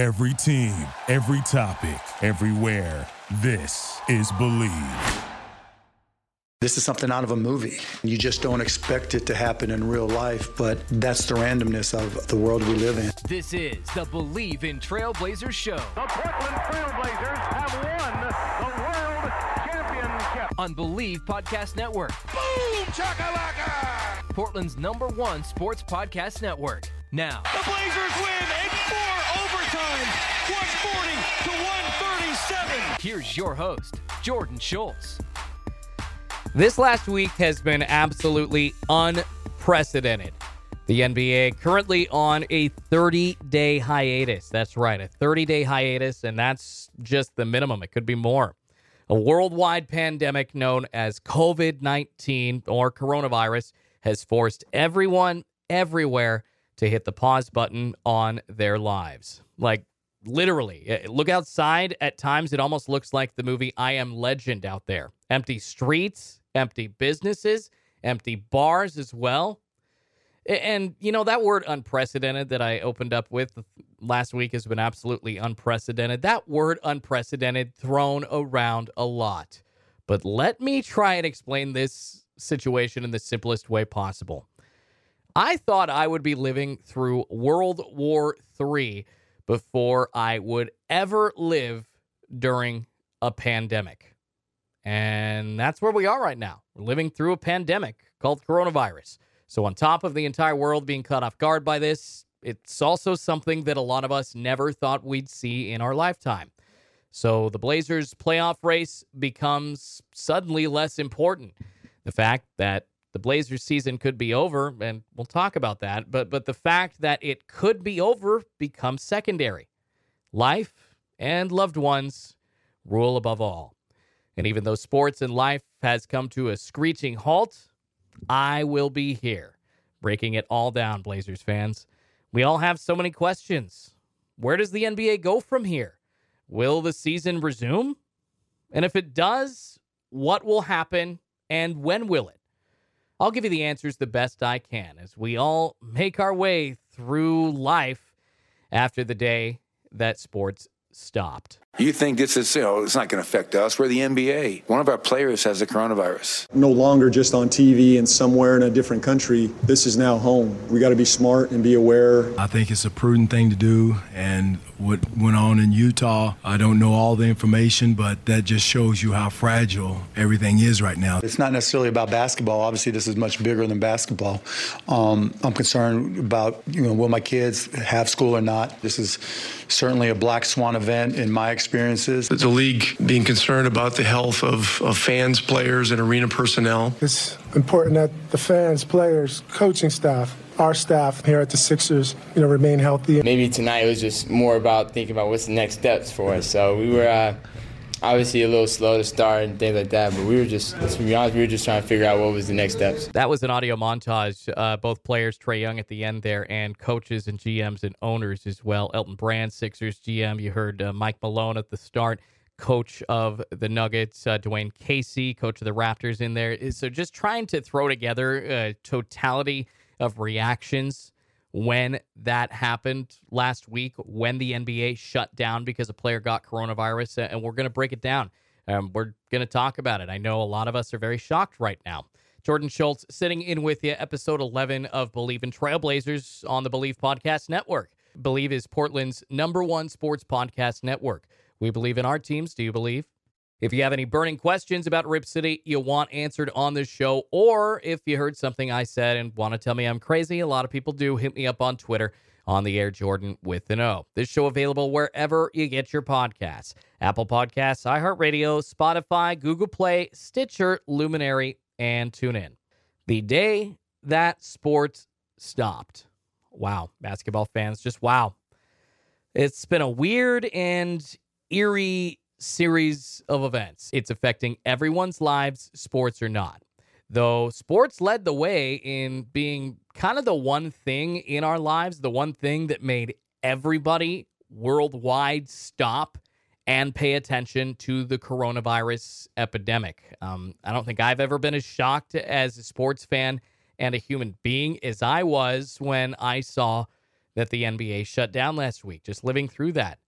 Every team, every topic, everywhere. This is Believe. This is something out of a movie. You just don't expect it to happen in real life, but that's the randomness of the world we live in. This is the Believe in Trailblazers show. The Portland Trailblazers have won the World Championship on Believe Podcast Network. Boom, chakalaka! Portland's number one sports podcast network. Now, the Blazers win in four overtimes, 140 to 137. Here's your host, Jordan Schultz. This last week has been absolutely unprecedented. The NBA currently on a 30-day hiatus. That's right, a 30-day hiatus, and that's just the minimum. It could be more. A worldwide pandemic known as COVID-19 or coronavirus has forced everyone everywhere to hit the pause button on their lives. Like, literally. Look outside. At times, it almost looks like the movie I Am Legend out there. Empty streets. Empty businesses, empty bars as well. And, you know, that word unprecedented that I opened up with last week has been absolutely unprecedented. That word unprecedented thrown around a lot. But let me try and explain this situation in the simplest way possible. I thought I would be living through World War III before I would ever live during a pandemic. And that's where we are right now. We're living through a pandemic called coronavirus. So on top of the entire world being caught off guard by this, it's also something that a lot of us never thought we'd see in our lifetime. So the Blazers' playoff race becomes suddenly less important. The fact that the Blazers' season could be over, and we'll talk about that, but the fact that it could be over becomes secondary. Life and loved ones rule above all. And even though sports and life has come to a screeching halt, I will be here, breaking it all down, Blazers fans. We all have so many questions. Where does the NBA go from here? Will the season resume? And if it does, what will happen and when will it? I'll give you the answers the best I can as we all make our way through life after the day that sports stopped. You think this is, you know, it's not going to affect us. We're the NBA. One of our players has the coronavirus. No longer just on TV and somewhere in a different country. This is now home. We got to be smart and be aware. I think it's a prudent thing to do. And what went on in Utah, I don't know all the information, but that just shows you how fragile everything is right now. It's not necessarily about basketball. Obviously, this is much bigger than basketball. I'm concerned about, you know, will my kids have school or not? This is certainly a black swan event in my experiences. The league being concerned about the health of fans, players, and arena personnel. It's important that the fans, players, coaching staff, our staff here at the Sixers, you know, remain healthy. Maybe tonight it was just more about thinking about what's the next steps for us. So we were obviously a little slow to start and things like that, but we were just, to be honest, we were just trying to figure out what was the next steps. That was an audio montage. Both players, Trae Young at the end there, and coaches and GMs and owners as well. Elton Brand, Sixers GM. You heard Mike Malone at the start, coach of the Nuggets. Dwayne Casey, coach of the Raptors in there. So just trying to throw together a totality of reactions when that happened last week, when the NBA shut down because a player got coronavirus, and we're going to break it down. We're going to talk about it. I know a lot of us are very shocked right now. Jordan Schultz sitting in with you, episode 11 of Believe in Trailblazers on the Believe Podcast Network. Believe is Portland's number one sports podcast network. We believe in our teams. Do you believe? If you have any burning questions about Rip City you want answered on this show, or if you heard something I said and want to tell me I'm crazy, a lot of people do, hit me up on Twitter, on the air Jordan with an O. This show available wherever you get your podcasts. Apple Podcasts, iHeartRadio, Spotify, Google Play, Stitcher, Luminary, and TuneIn. The day that sports stopped. Wow. Basketball fans, just wow. It's been a weird and eerie series of events. It's affecting everyone's lives, sports or not. Though sports led the way in being kind of the one thing in our lives, the one thing that made everybody worldwide stop and pay attention to the coronavirus epidemic. I don't think I've ever been as shocked as a sports fan and a human being as I was when I saw that the NBA shut down last week, just living through that.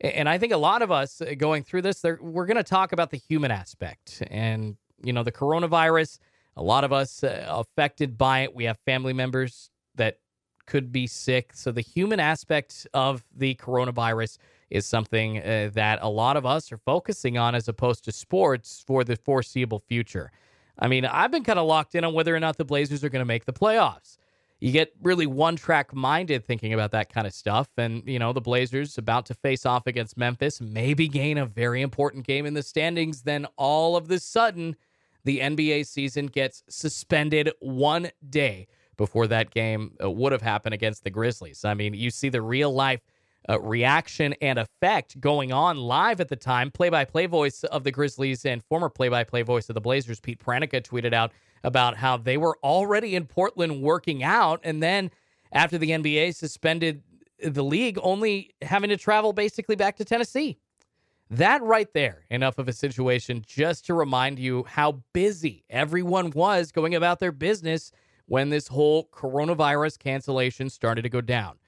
And I think a lot of us going through this, we're going to talk about the human aspect. And, you know, the coronavirus, a lot of us affected by it. We have family members that could be sick. So the human aspect of the coronavirus is something that a lot of us are focusing on as opposed to sports for the foreseeable future. I mean, I've been kind of locked in on whether or not the Blazers are going to make the playoffs. You get really one-track minded thinking about that kind of stuff. And, you know, the Blazers about to face off against Memphis, maybe gain a very important game in the standings. Then all of a sudden, the NBA season gets suspended one day before that game would have happened against the Grizzlies. I mean, you see the real-life reaction and effect going on live at the time. Play-by-play voice of the Grizzlies and former play-by-play voice of the Blazers, Pete Pranica, tweeted out about how they were already in Portland working out, and then after the NBA suspended the league, only having to travel basically back to Tennessee. That right there, enough of a situation just to remind you how busy everyone was going about their business when this whole coronavirus cancellation started to go down.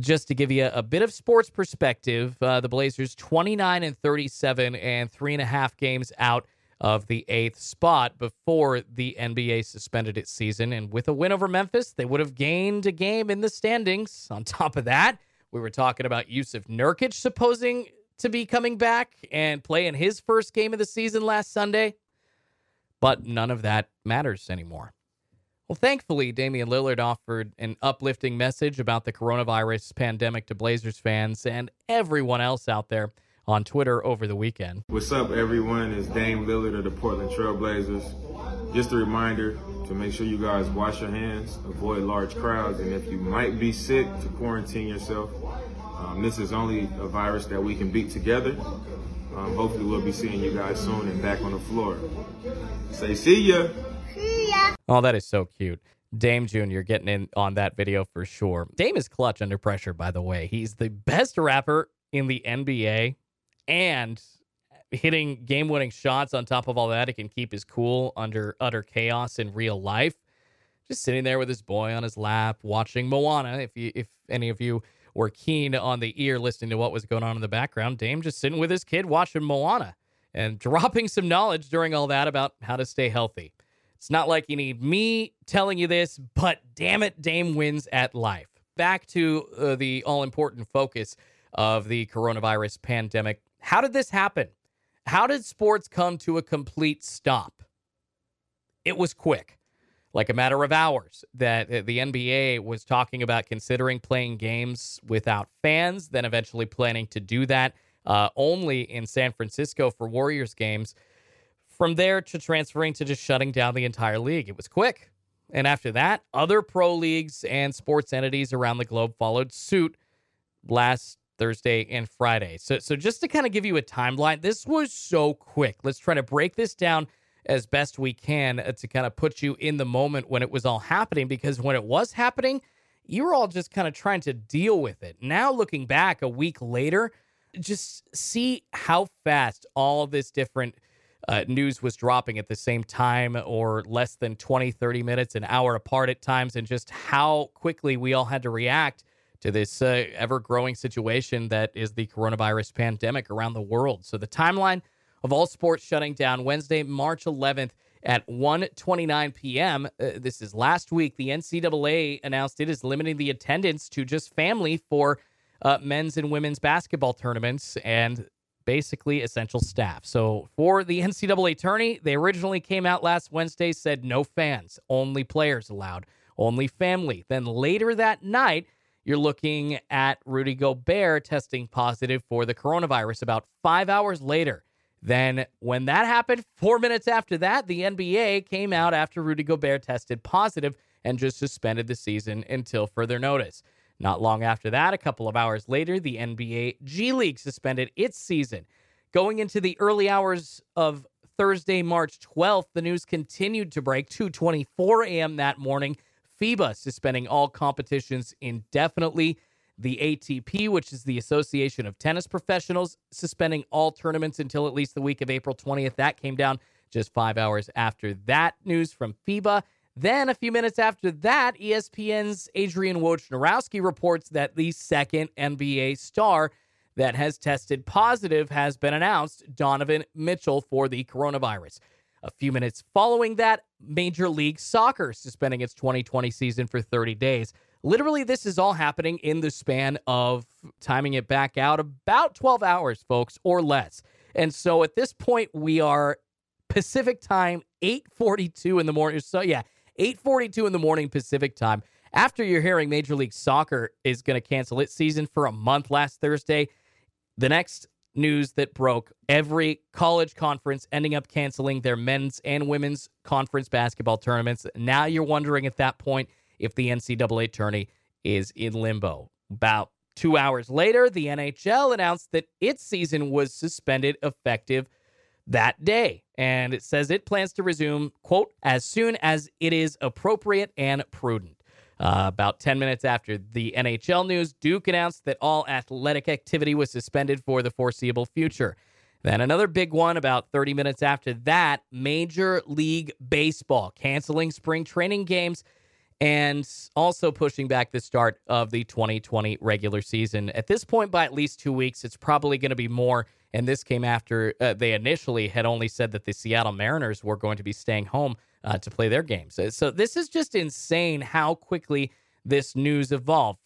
Just to give you a bit of sports perspective, the Blazers 29-37 and 3.5 games out of the 8th spot before the NBA suspended its season. And with a win over Memphis, they would have gained a game in the standings. On top of that, we were talking about Yusuf Nurkic supposing to be coming back and playing his first game of the season last Sunday. But none of that matters anymore. Well, thankfully, Damian Lillard offered an uplifting message about the coronavirus pandemic to Blazers fans and everyone else out there on Twitter over the weekend. What's up, everyone? It's Dame Lillard of the Portland Trail Blazers. Just a reminder to make sure you guys wash your hands, avoid large crowds, and if you might be sick, to quarantine yourself. This is only a virus that we can beat together. Hopefully, we'll be seeing you guys soon and back on the floor. Say, see ya! Oh, that is so cute. Dame Jr. getting in on that video for sure. Dame is clutch under pressure, by the way. He's the best rapper in the NBA and hitting game-winning shots on top of all that. He can keep his cool under utter chaos in real life. Just sitting there with his boy on his lap, watching Moana. If any of you were keen on the ear listening to what was going on in the background, Dame just sitting with his kid watching Moana and dropping some knowledge during all that about how to stay healthy. It's not like you need me telling you this, but damn it, Dame wins at life. Back to the all-important focus of the coronavirus pandemic. How did this happen? How did sports come to a complete stop? It was quick, like a matter of hours, that the NBA was talking about considering playing games without fans, then eventually planning to do that only in San Francisco for Warriors games. From there to transferring to just shutting down the entire league. It was quick. And after that, other pro leagues and sports entities around the globe followed suit last Thursday and Friday. So just to kind of give you a timeline, this was so quick. Let's try to break this down as best we can to kind of put you in the moment when it was all happening, because when it was happening, you were all just kind of trying to deal with it. Now, looking back a week later, just see how fast all this different news was dropping at the same time or less than 20, 30 minutes, an hour apart at times, and just how quickly we all had to react to this ever-growing situation that is the coronavirus pandemic around the world. So the timeline of all sports shutting down Wednesday, March 11th at 1:29 p.m. This is last week. The NCAA announced it is limiting the attendance to just family for men's and women's basketball tournaments and basically essential staff. So for the NCAA tourney, they originally came out last Wednesday, said no fans, only players allowed, only family. Then later that night, you're looking at Rudy Gobert testing positive for the coronavirus about 5 hours later. Then when that happened, 4 minutes after that, the NBA came out after Rudy Gobert tested positive and just suspended the season until further notice. Not long after that, a couple of hours later, the NBA G League suspended its season. Going into the early hours of Thursday, March 12th, the news continued to break. 2:24 a.m. that morning, FIBA suspending all competitions indefinitely. The ATP, which is the Association of Tennis Professionals, suspending all tournaments until at least the week of April 20th. That came down just 5 hours after that news from FIBA. Then a few minutes after that, ESPN's Adrian Wojnarowski reports that the second NBA star that has tested positive has been announced, Donovan Mitchell, for the coronavirus. A few minutes following that, Major League Soccer suspending its 2020 season for 30 days. Literally, this is all happening in the span of timing it back out about 12 hours, folks, or less. And so at this point, we are Pacific time, 8:42 in the morning. So yeah, 8:42 in the morning Pacific time. After you're hearing Major League Soccer is going to cancel its season for a month last Thursday, the next news that broke, every college conference ending up canceling their men's and women's conference basketball tournaments. Now you're wondering at that point if the NCAA tourney is in limbo. About 2 hours later, the NHL announced that its season was suspended effective that day. And it says it plans to resume, quote, as soon as it is appropriate and prudent. About 10 minutes after the NHL news, Duke announced that all athletic activity was suspended for the foreseeable future. Then another big one about 30 minutes after that, Major League Baseball canceling spring training games and also pushing back the start of the 2020 regular season. At this point, by at least 2 weeks, it's probably going to be more. And this came after they initially had only said that the Seattle Mariners were going to be staying home to play their games. So this is just insane how quickly this news evolved.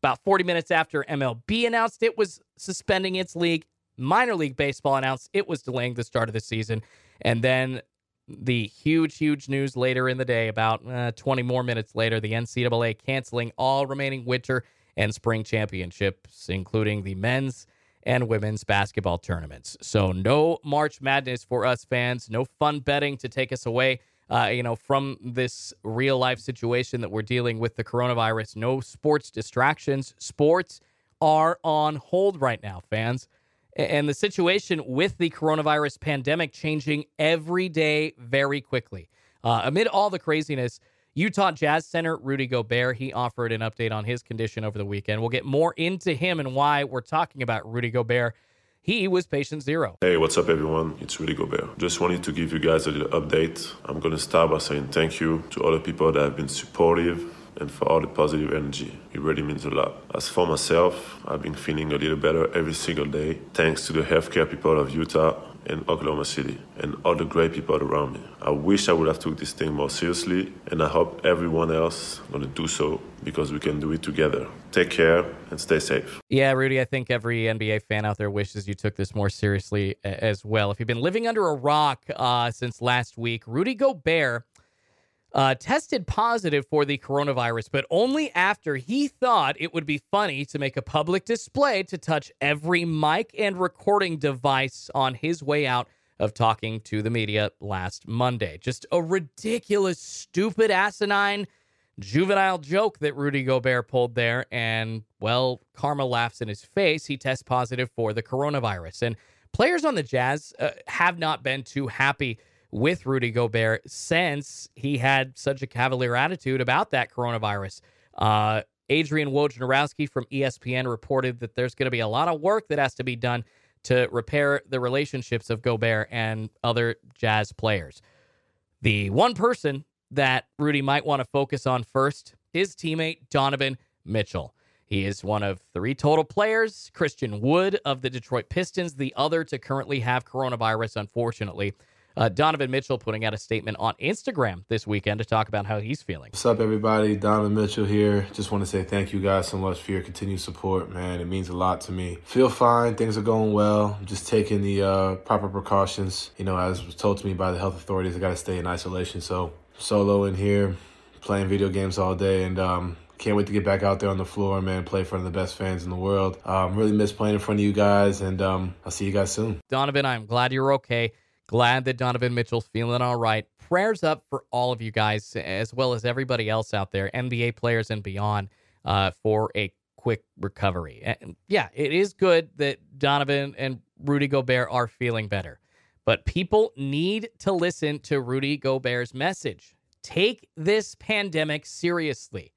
About 40 minutes after MLB announced it was suspending its league, Minor League Baseball announced it was delaying the start of the season. And then the huge, huge news later in the day, about 20 more minutes later, the NCAA canceling all remaining winter and spring championships, including the men's and women's basketball tournaments. So no March Madness for us fans, no fun betting to take us away from this real-life situation that we're dealing with, the coronavirus. No sports distractions. Sports are on hold right now, fans. And the situation with the coronavirus pandemic changing every day very quickly. Amid all the craziness, Utah Jazz center Rudy Gobert, he offered an update on his condition over the weekend. We'll get more into him and why we're talking about Rudy Gobert. He was patient zero. Hey, what's up, everyone? It's Rudy Gobert. Just wanted to give you guys a little update. I'm going to start by saying thank you to all the people that have been supportive and for all the positive energy. It really means a lot. As for myself, I've been feeling a little better every single day, thanks to the healthcare people of Utah and Oklahoma City and all the great people around me. I wish I would have took this thing more seriously, and I hope everyone else is going to do so because we can do it together. Take care and stay safe. Yeah, Rudy, I think every NBA fan out there wishes you took this more seriously as well. If you've been living under a rock since last week, Rudy Gobert tested positive for the coronavirus, but only after he thought it would be funny to make a public display to touch every mic and recording device on his way out of talking to the media last Monday. Just a ridiculous, stupid, asinine, juvenile joke that Rudy Gobert pulled there. And, well, karma laughs in his face. He tests positive for the coronavirus. And players on the Jazz have not been too happy with Rudy Gobert since he had such a cavalier attitude about that coronavirus. Adrian Wojnarowski from ESPN reported that there's going to be a lot of work that has to be done to repair the relationships of Gobert and other Jazz players. The one person that Rudy might want to focus on first, his teammate Donovan Mitchell. He is one of three total players, Christian Wood of the Detroit Pistons, the other to currently have coronavirus, unfortunately. Donovan Mitchell putting out a statement on Instagram this weekend to talk about how he's feeling. What's up, everybody? Donovan Mitchell here. Just want to say thank you guys so much for your continued support, man. It means a lot to me. Feel fine. Things are going well. I'm just taking the proper precautions. You know, as was told to me by the health authorities, I got to stay in isolation. So solo in here, playing video games all day, and can't wait to get back out there on the floor, man, play in front of the best fans in the world. Really miss playing in front of you guys, and I'll see you guys soon. Donovan, I'm glad you're okay. Glad that Donovan Mitchell's feeling all right. Prayers up for all of you guys, as well as everybody else out there, NBA players and beyond, for a quick recovery. And yeah, it is good that Donovan and Rudy Gobert are feeling better. But people need to listen to Rudy Gobert's message. Take this pandemic seriously.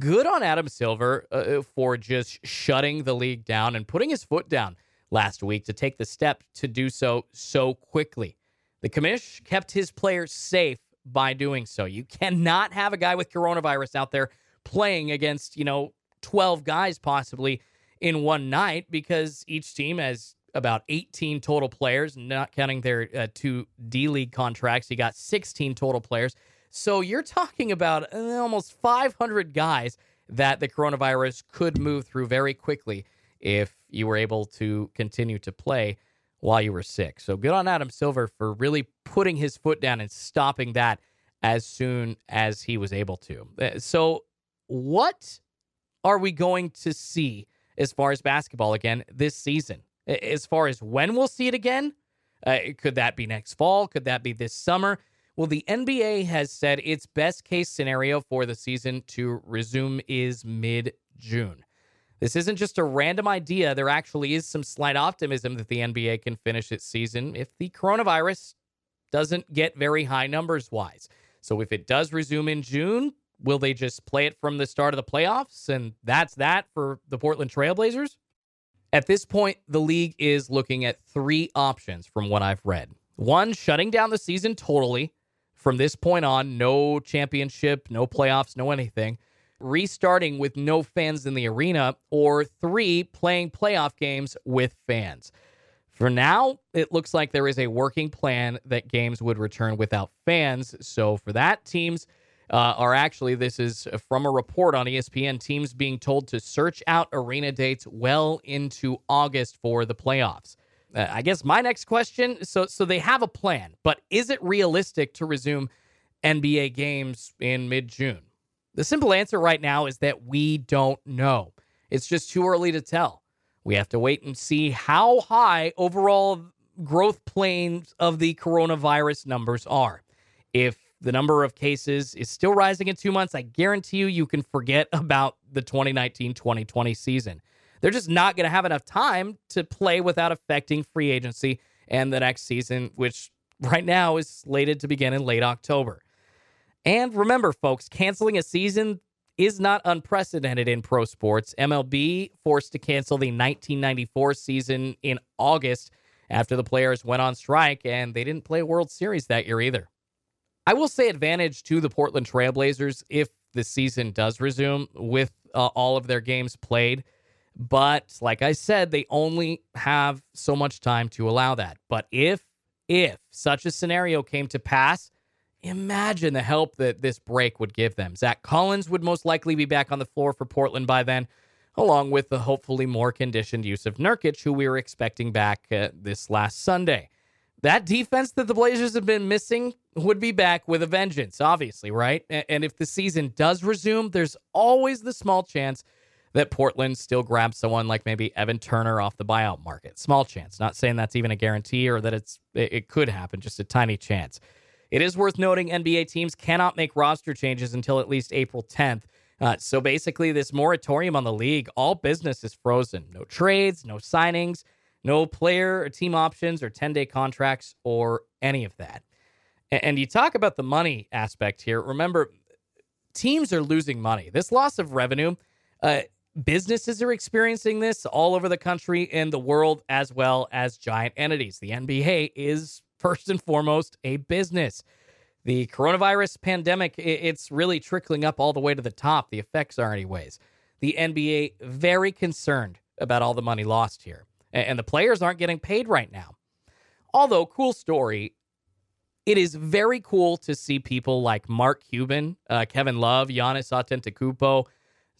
Good on Adam Silver for just shutting the league down and putting his foot down last week to take the step to do so quickly. The commish kept his players safe by doing so. You cannot have a guy with coronavirus out there playing against, 12 guys possibly in one night, because each team has about 18 total players, not counting their two D-League contracts. You got 16 total players. So you're talking about almost 500 guys that the coronavirus could move through very quickly if you were able to continue to play while you were sick. So good on Adam Silver for really putting his foot down and stopping that as soon as he was able to. So what are we going to see as far as basketball again this season? As far as when we'll see it again, could that be next fall? Could that be this summer? Well, the NBA has said its best case scenario for the season to resume is mid-June. This isn't just a random idea. There actually is some slight optimism that the NBA can finish its season if the coronavirus doesn't get very high numbers-wise. So if it does resume in June, will they just play it from the start of the playoffs? And that's that for the Portland Trailblazers? At this point, the league is looking at three options from what I've read. One, shutting down the season totally. From this point on, no championship, no playoffs, no anything. Restarting with no fans in the arena, or three, playing playoff games with fans. For now, it looks like there is a working plan that games would return without fans. So for that, teams are actually, this is from a report on ESPN, teams being told to search out arena dates well into August for the playoffs. I guess my next question, so they have a plan, but is it realistic to resume NBA games in mid-June? The simple answer right now is that we don't know. It's just too early to tell. We have to wait and see how high overall growth planes of the coronavirus numbers are. If the number of cases is still rising in 2 months, I guarantee you can forget about the 2019-2020 season. They're just not going to have enough time to play without affecting free agency and the next season, which right now is slated to begin in late October. And remember, folks, canceling a season is not unprecedented in pro sports. MLB forced to cancel the 1994 season in August after the players went on strike, and they didn't play a World Series that year either. I will say advantage to the Portland Trailblazers if the season does resume with all of their games played. But like I said, they only have so much time to allow that. But if such a scenario came to pass, imagine the help that this break would give them. Zach Collins would most likely be back on the floor for Portland by then, along with the hopefully more conditioned Yusuf Nurkic, who we were expecting back this last Sunday. That defense that the Blazers have been missing would be back with a vengeance, obviously, right? And if the season does resume, there's always the small chance that Portland still grabs someone like maybe Evan Turner off the buyout market. Small chance. Not saying that's even a guarantee or that it could happen, just a tiny chance. It is worth noting NBA teams cannot make roster changes until at least April 10th. So basically this moratorium on the league, all business is frozen. No trades, no signings, no player or team options or 10-day contracts or any of that. And you talk about the money aspect here. Remember, teams are losing money. This loss of revenue, businesses are experiencing this all over the country and the world, as well as giant entities. The NBA is, first and foremost, a business. The coronavirus pandemic, it's really trickling up all the way to the top. The effects are, anyways. The NBA very concerned about all the money lost here. And the players aren't getting paid right now. Although, cool story, it is very cool to see people like Mark Cuban, Kevin Love, Giannis Antetokounmpo,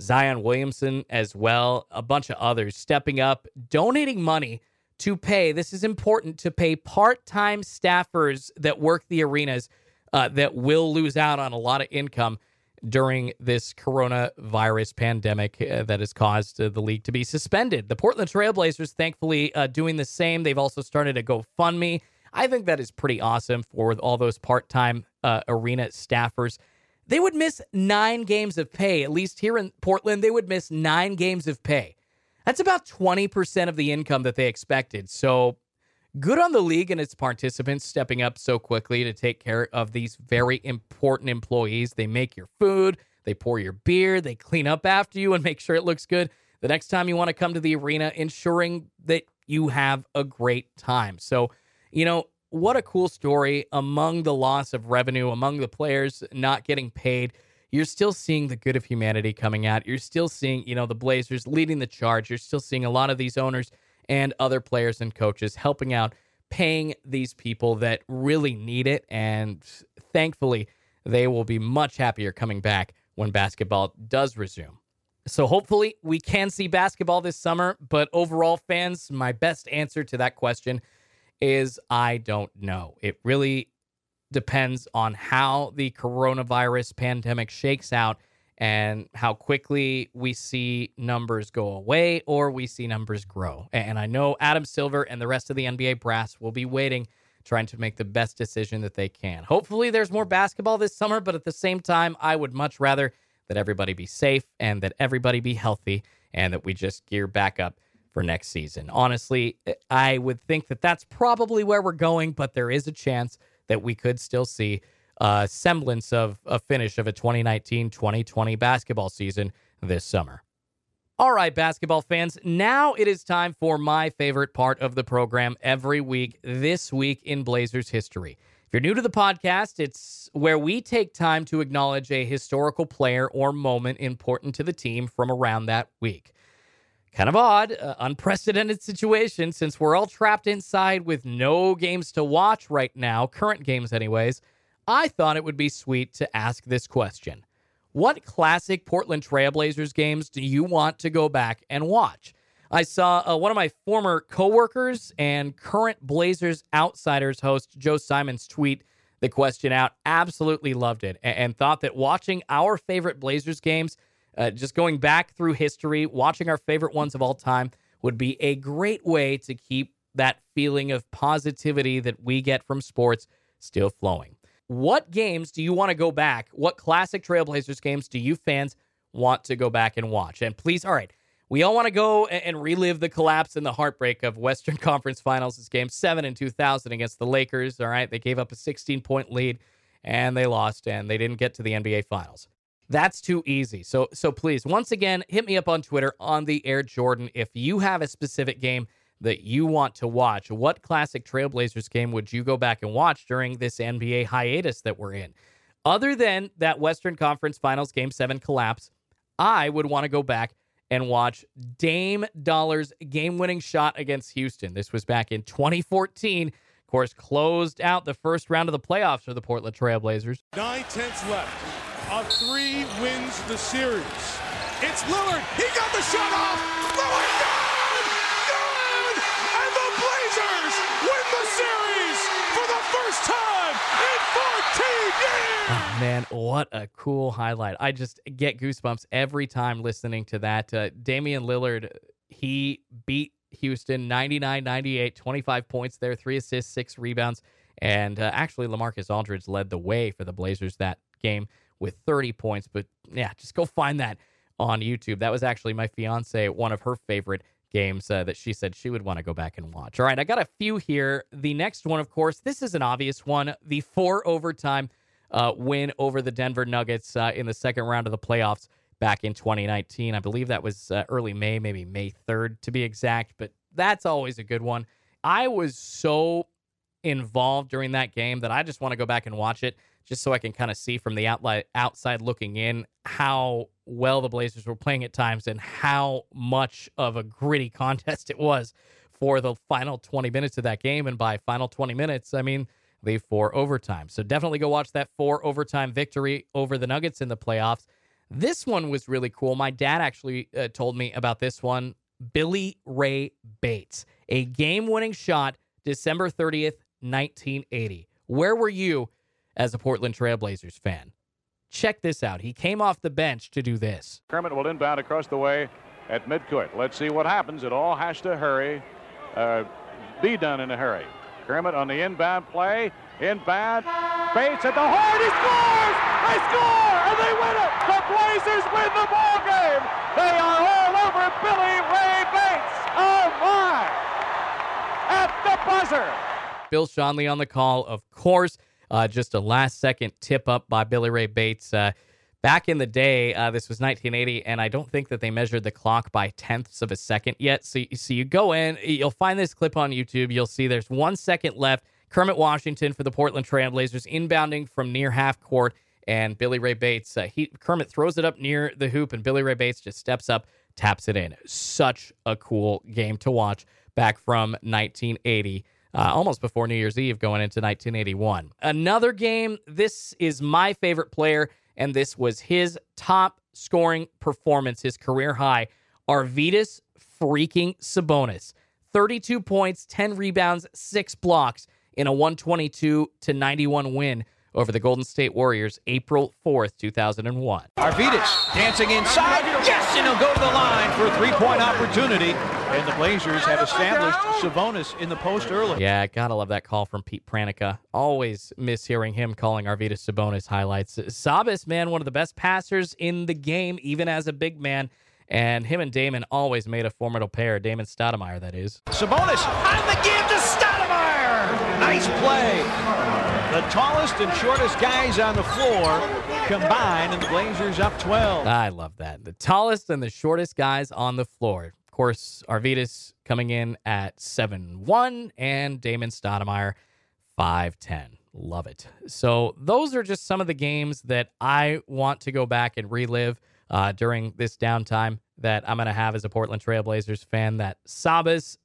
Zion Williamson as well, a bunch of others stepping up, donating money to pay. This is important, to pay part-time staffers that work the arenas that will lose out on a lot of income during this coronavirus pandemic that has caused the league to be suspended. The Portland Trailblazers, thankfully, doing the same. They've also started a GoFundMe. I think that is pretty awesome for all those part-time arena staffers. They would miss 9 games of pay. At least here in Portland, they would miss 9 games of pay. That's about 20% of the income that they expected. So good on the league and its participants stepping up so quickly to take care of these very important employees. They make your food, they pour your beer, they clean up after you and make sure it looks good the next time you want to come to the arena, ensuring that you have a great time. So, what a cool story. Among the loss of revenue, among the players not getting paid, you're still seeing the good of humanity coming out. You're still seeing, you know, the Blazers leading the charge. You're still seeing a lot of these owners and other players and coaches helping out, paying these people that really need it. And thankfully, they will be much happier coming back when basketball does resume. So hopefully we can see basketball this summer. But overall, fans, my best answer to that question is I don't know. It really depends on how the coronavirus pandemic shakes out and how quickly we see numbers go away or we see numbers grow. And I know Adam Silver and the rest of the NBA brass will be waiting, trying to make the best decision that they can. Hopefully there's more basketball this summer, but at the same time, I would much rather that everybody be safe and that everybody be healthy and that we just gear back up for next season. Honestly, I would think that that's probably where we're going, but there is a chance that we could still see a semblance of a finish of a 2019-2020 basketball season this summer. All right, basketball fans, now it is time for my favorite part of the program every week, This Week in Blazers History. If you're new to the podcast, it's where we take time to acknowledge a historical player or moment important to the team from around that week. Kind of odd, unprecedented situation since we're all trapped inside with no games to watch right now, current games anyways. I thought it would be sweet to ask this question. What classic Portland Trailblazers games do you want to go back and watch? I saw one of my former coworkers and current Blazers Outsiders host Joe Simons tweet the question out, absolutely loved it, and thought that watching our favorite Blazers games, just going back through history, watching our favorite ones of all time would be a great way to keep that feeling of positivity that we get from sports still flowing. What games do you want to go back? What classic Trailblazers games do you fans want to go back and watch? And please, all right, we all want to go and relive the collapse and the heartbreak of Western Conference Finals as Game 7 in 2000 against the Lakers, all right? They gave up a 16-point lead, and they lost, and they didn't get to the NBA Finals. That's too easy. So please, once again, hit me up on Twitter, on the Air Jordan, if you have a specific game that you want to watch. What classic Trailblazers game would you go back and watch during this NBA hiatus that we're in? Other than that Western Conference Finals Game 7 collapse, I would want to go back and watch Dame Dollar's game-winning shot against Houston. This was back in 2014. Of course, closed out the first round of the playoffs for the Portland Trailblazers. 9 tenths left. A three wins the series. It's Lillard. He got the shot off. Lillard, good! And the Blazers win the series for the first time in 14 years! Oh, man, what a cool highlight. I just get goosebumps every time listening to that. Damian Lillard, he beat Houston 99-98, 25 points there, 3 assists, 6 rebounds. And actually, LaMarcus Aldridge led the way for the Blazers that game with 30 points, but yeah, just go find that on YouTube. That was actually my fiance, one of her favorite games that she said she would want to go back and watch. All right, I got a few here. The next one, of course, this is an obvious one, the 4-overtime win over the Denver Nuggets in the second round of the playoffs back in 2019. I believe that was early May, maybe May 3rd to be exact, but that's always a good one. I was so involved during that game that I just want to go back and watch it just so I can kind of see from the outside looking in how well the Blazers were playing at times and how much of a gritty contest it was for the final 20 minutes of that game. And by final 20 minutes, I mean the 4-overtime. So definitely go watch that 4-overtime victory over the Nuggets in the playoffs. This one was really cool. My dad actually told me about this one. Billy Ray Bates, a game-winning shot, December 30th, 1980. Where were you as a Portland Trailblazers fan? Check this out. He came off the bench to do this. Kermit will inbound across the way at midcourt. Let's see what happens. It all has to hurry, be done in a hurry. Kermit on the inbound play. Inbound. Bates at the horn. He scores! They score! And they win it! The Blazers win the ball game! They are all over Billy Ray Bates! Oh, my! At the buzzer! Bill Shonley on the call, of course. Just a last-second tip-up by Billy Ray Bates. Back in the day, this was 1980, and I don't think that they measured the clock by tenths of a second yet. So you go in, you'll find this clip on YouTube. You'll see there's 1 second left. Kermit Washington for the Portland Trail Blazers, inbounding from near half court, and Billy Ray Bates, Kermit throws it up near the hoop, and Billy Ray Bates just steps up, taps it in. Such a cool game to watch back from 1980. Almost before New Year's Eve going into 1981. Another game, this is my favorite player, and this was his top scoring performance, his career high. Arvydas freaking Sabonis. 32 points, 10 rebounds, 6 blocks in a 122-91 win over the Golden State Warriors, April 4th, 2001. Arvydas dancing inside. Yes, and he'll go to the line for a three-point opportunity. And the Blazers have established Sabonis in the post early. Yeah, gotta love that call from Pete Pranica. Always miss hearing him calling Arvydas Sabonis highlights. Sabonis, man, one of the best passers in the game, even as a big man. And him and Damon always made a formidable pair. Damon Stoudamire, that is. Sabonis on the give to Stoudamire! Nice play. The tallest and shortest guys on the floor combined, and the Blazers up 12. I love that. The tallest and the shortest guys on the floor. Of course, Arvydas coming in at 7'1", and Damon Stoudamire 5'10". Love it. So those are just some of the games that I want to go back and relive during this downtime that I'm going to have as a Portland Trail Blazers fan. That Sabonis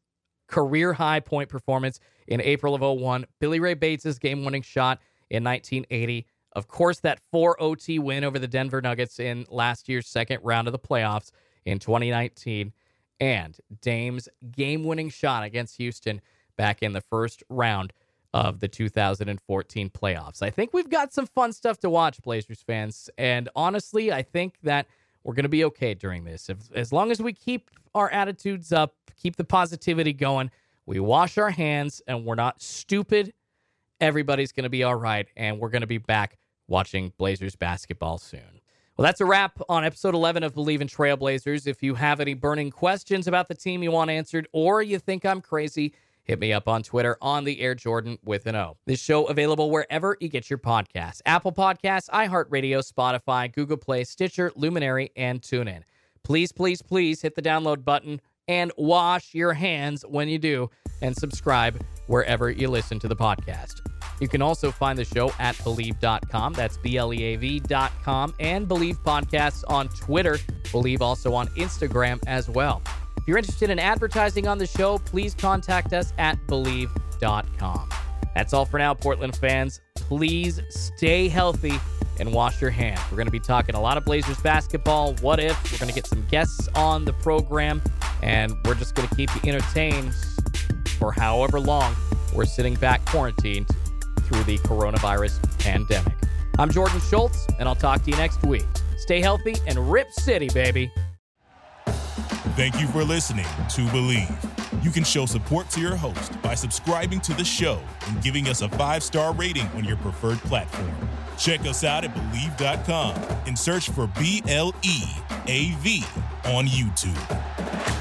career-high point performance in April of 01, Billy Ray Bates' game-winning shot in 1980. Of course, that 4-OT win over the Denver Nuggets in last year's second round of the playoffs in 2019. And Dame's game-winning shot against Houston back in the first round of the 2014 playoffs. I think we've got some fun stuff to watch, Blazers fans. And honestly, I think that we're going to be okay during this. As long as we keep our attitudes up, keep the positivity going, we wash our hands, and we're not stupid, everybody's going to be all right, and we're going to be back watching Blazers basketball soon. Well, that's a wrap on episode 11 of Believe in Trailblazers. If you have any burning questions about the team you want answered, or you think I'm crazy, hit me up on Twitter on the Air Jordan with an O. This show available wherever you get your podcasts: Apple Podcasts, iHeartRadio, Spotify, Google Play, Stitcher, Luminary, and TuneIn. Please, please, please hit the download button and wash your hands when you do, and subscribe wherever you listen to the podcast. You can also find the show at Believe.com. That's BLEAV.com. And Believe Podcasts on Twitter. Believe also on Instagram as well. If you're interested in advertising on the show, please contact us at Believe.com. That's all for now, Portland fans. Please stay healthy and wash your hands. We're going to be talking a lot of Blazers basketball. What if? We're going to get some guests on the program. And we're just going to keep you entertained for however long we're sitting back quarantined through the coronavirus pandemic. I'm Jordan Schultz, and I'll talk to you next week. Stay healthy and Rip City, baby. Thank you for listening to Believe. You can show support to your host by subscribing to the show and giving us a 5-star rating on your preferred platform. Check us out at Believe.com and search for BLEAV on YouTube.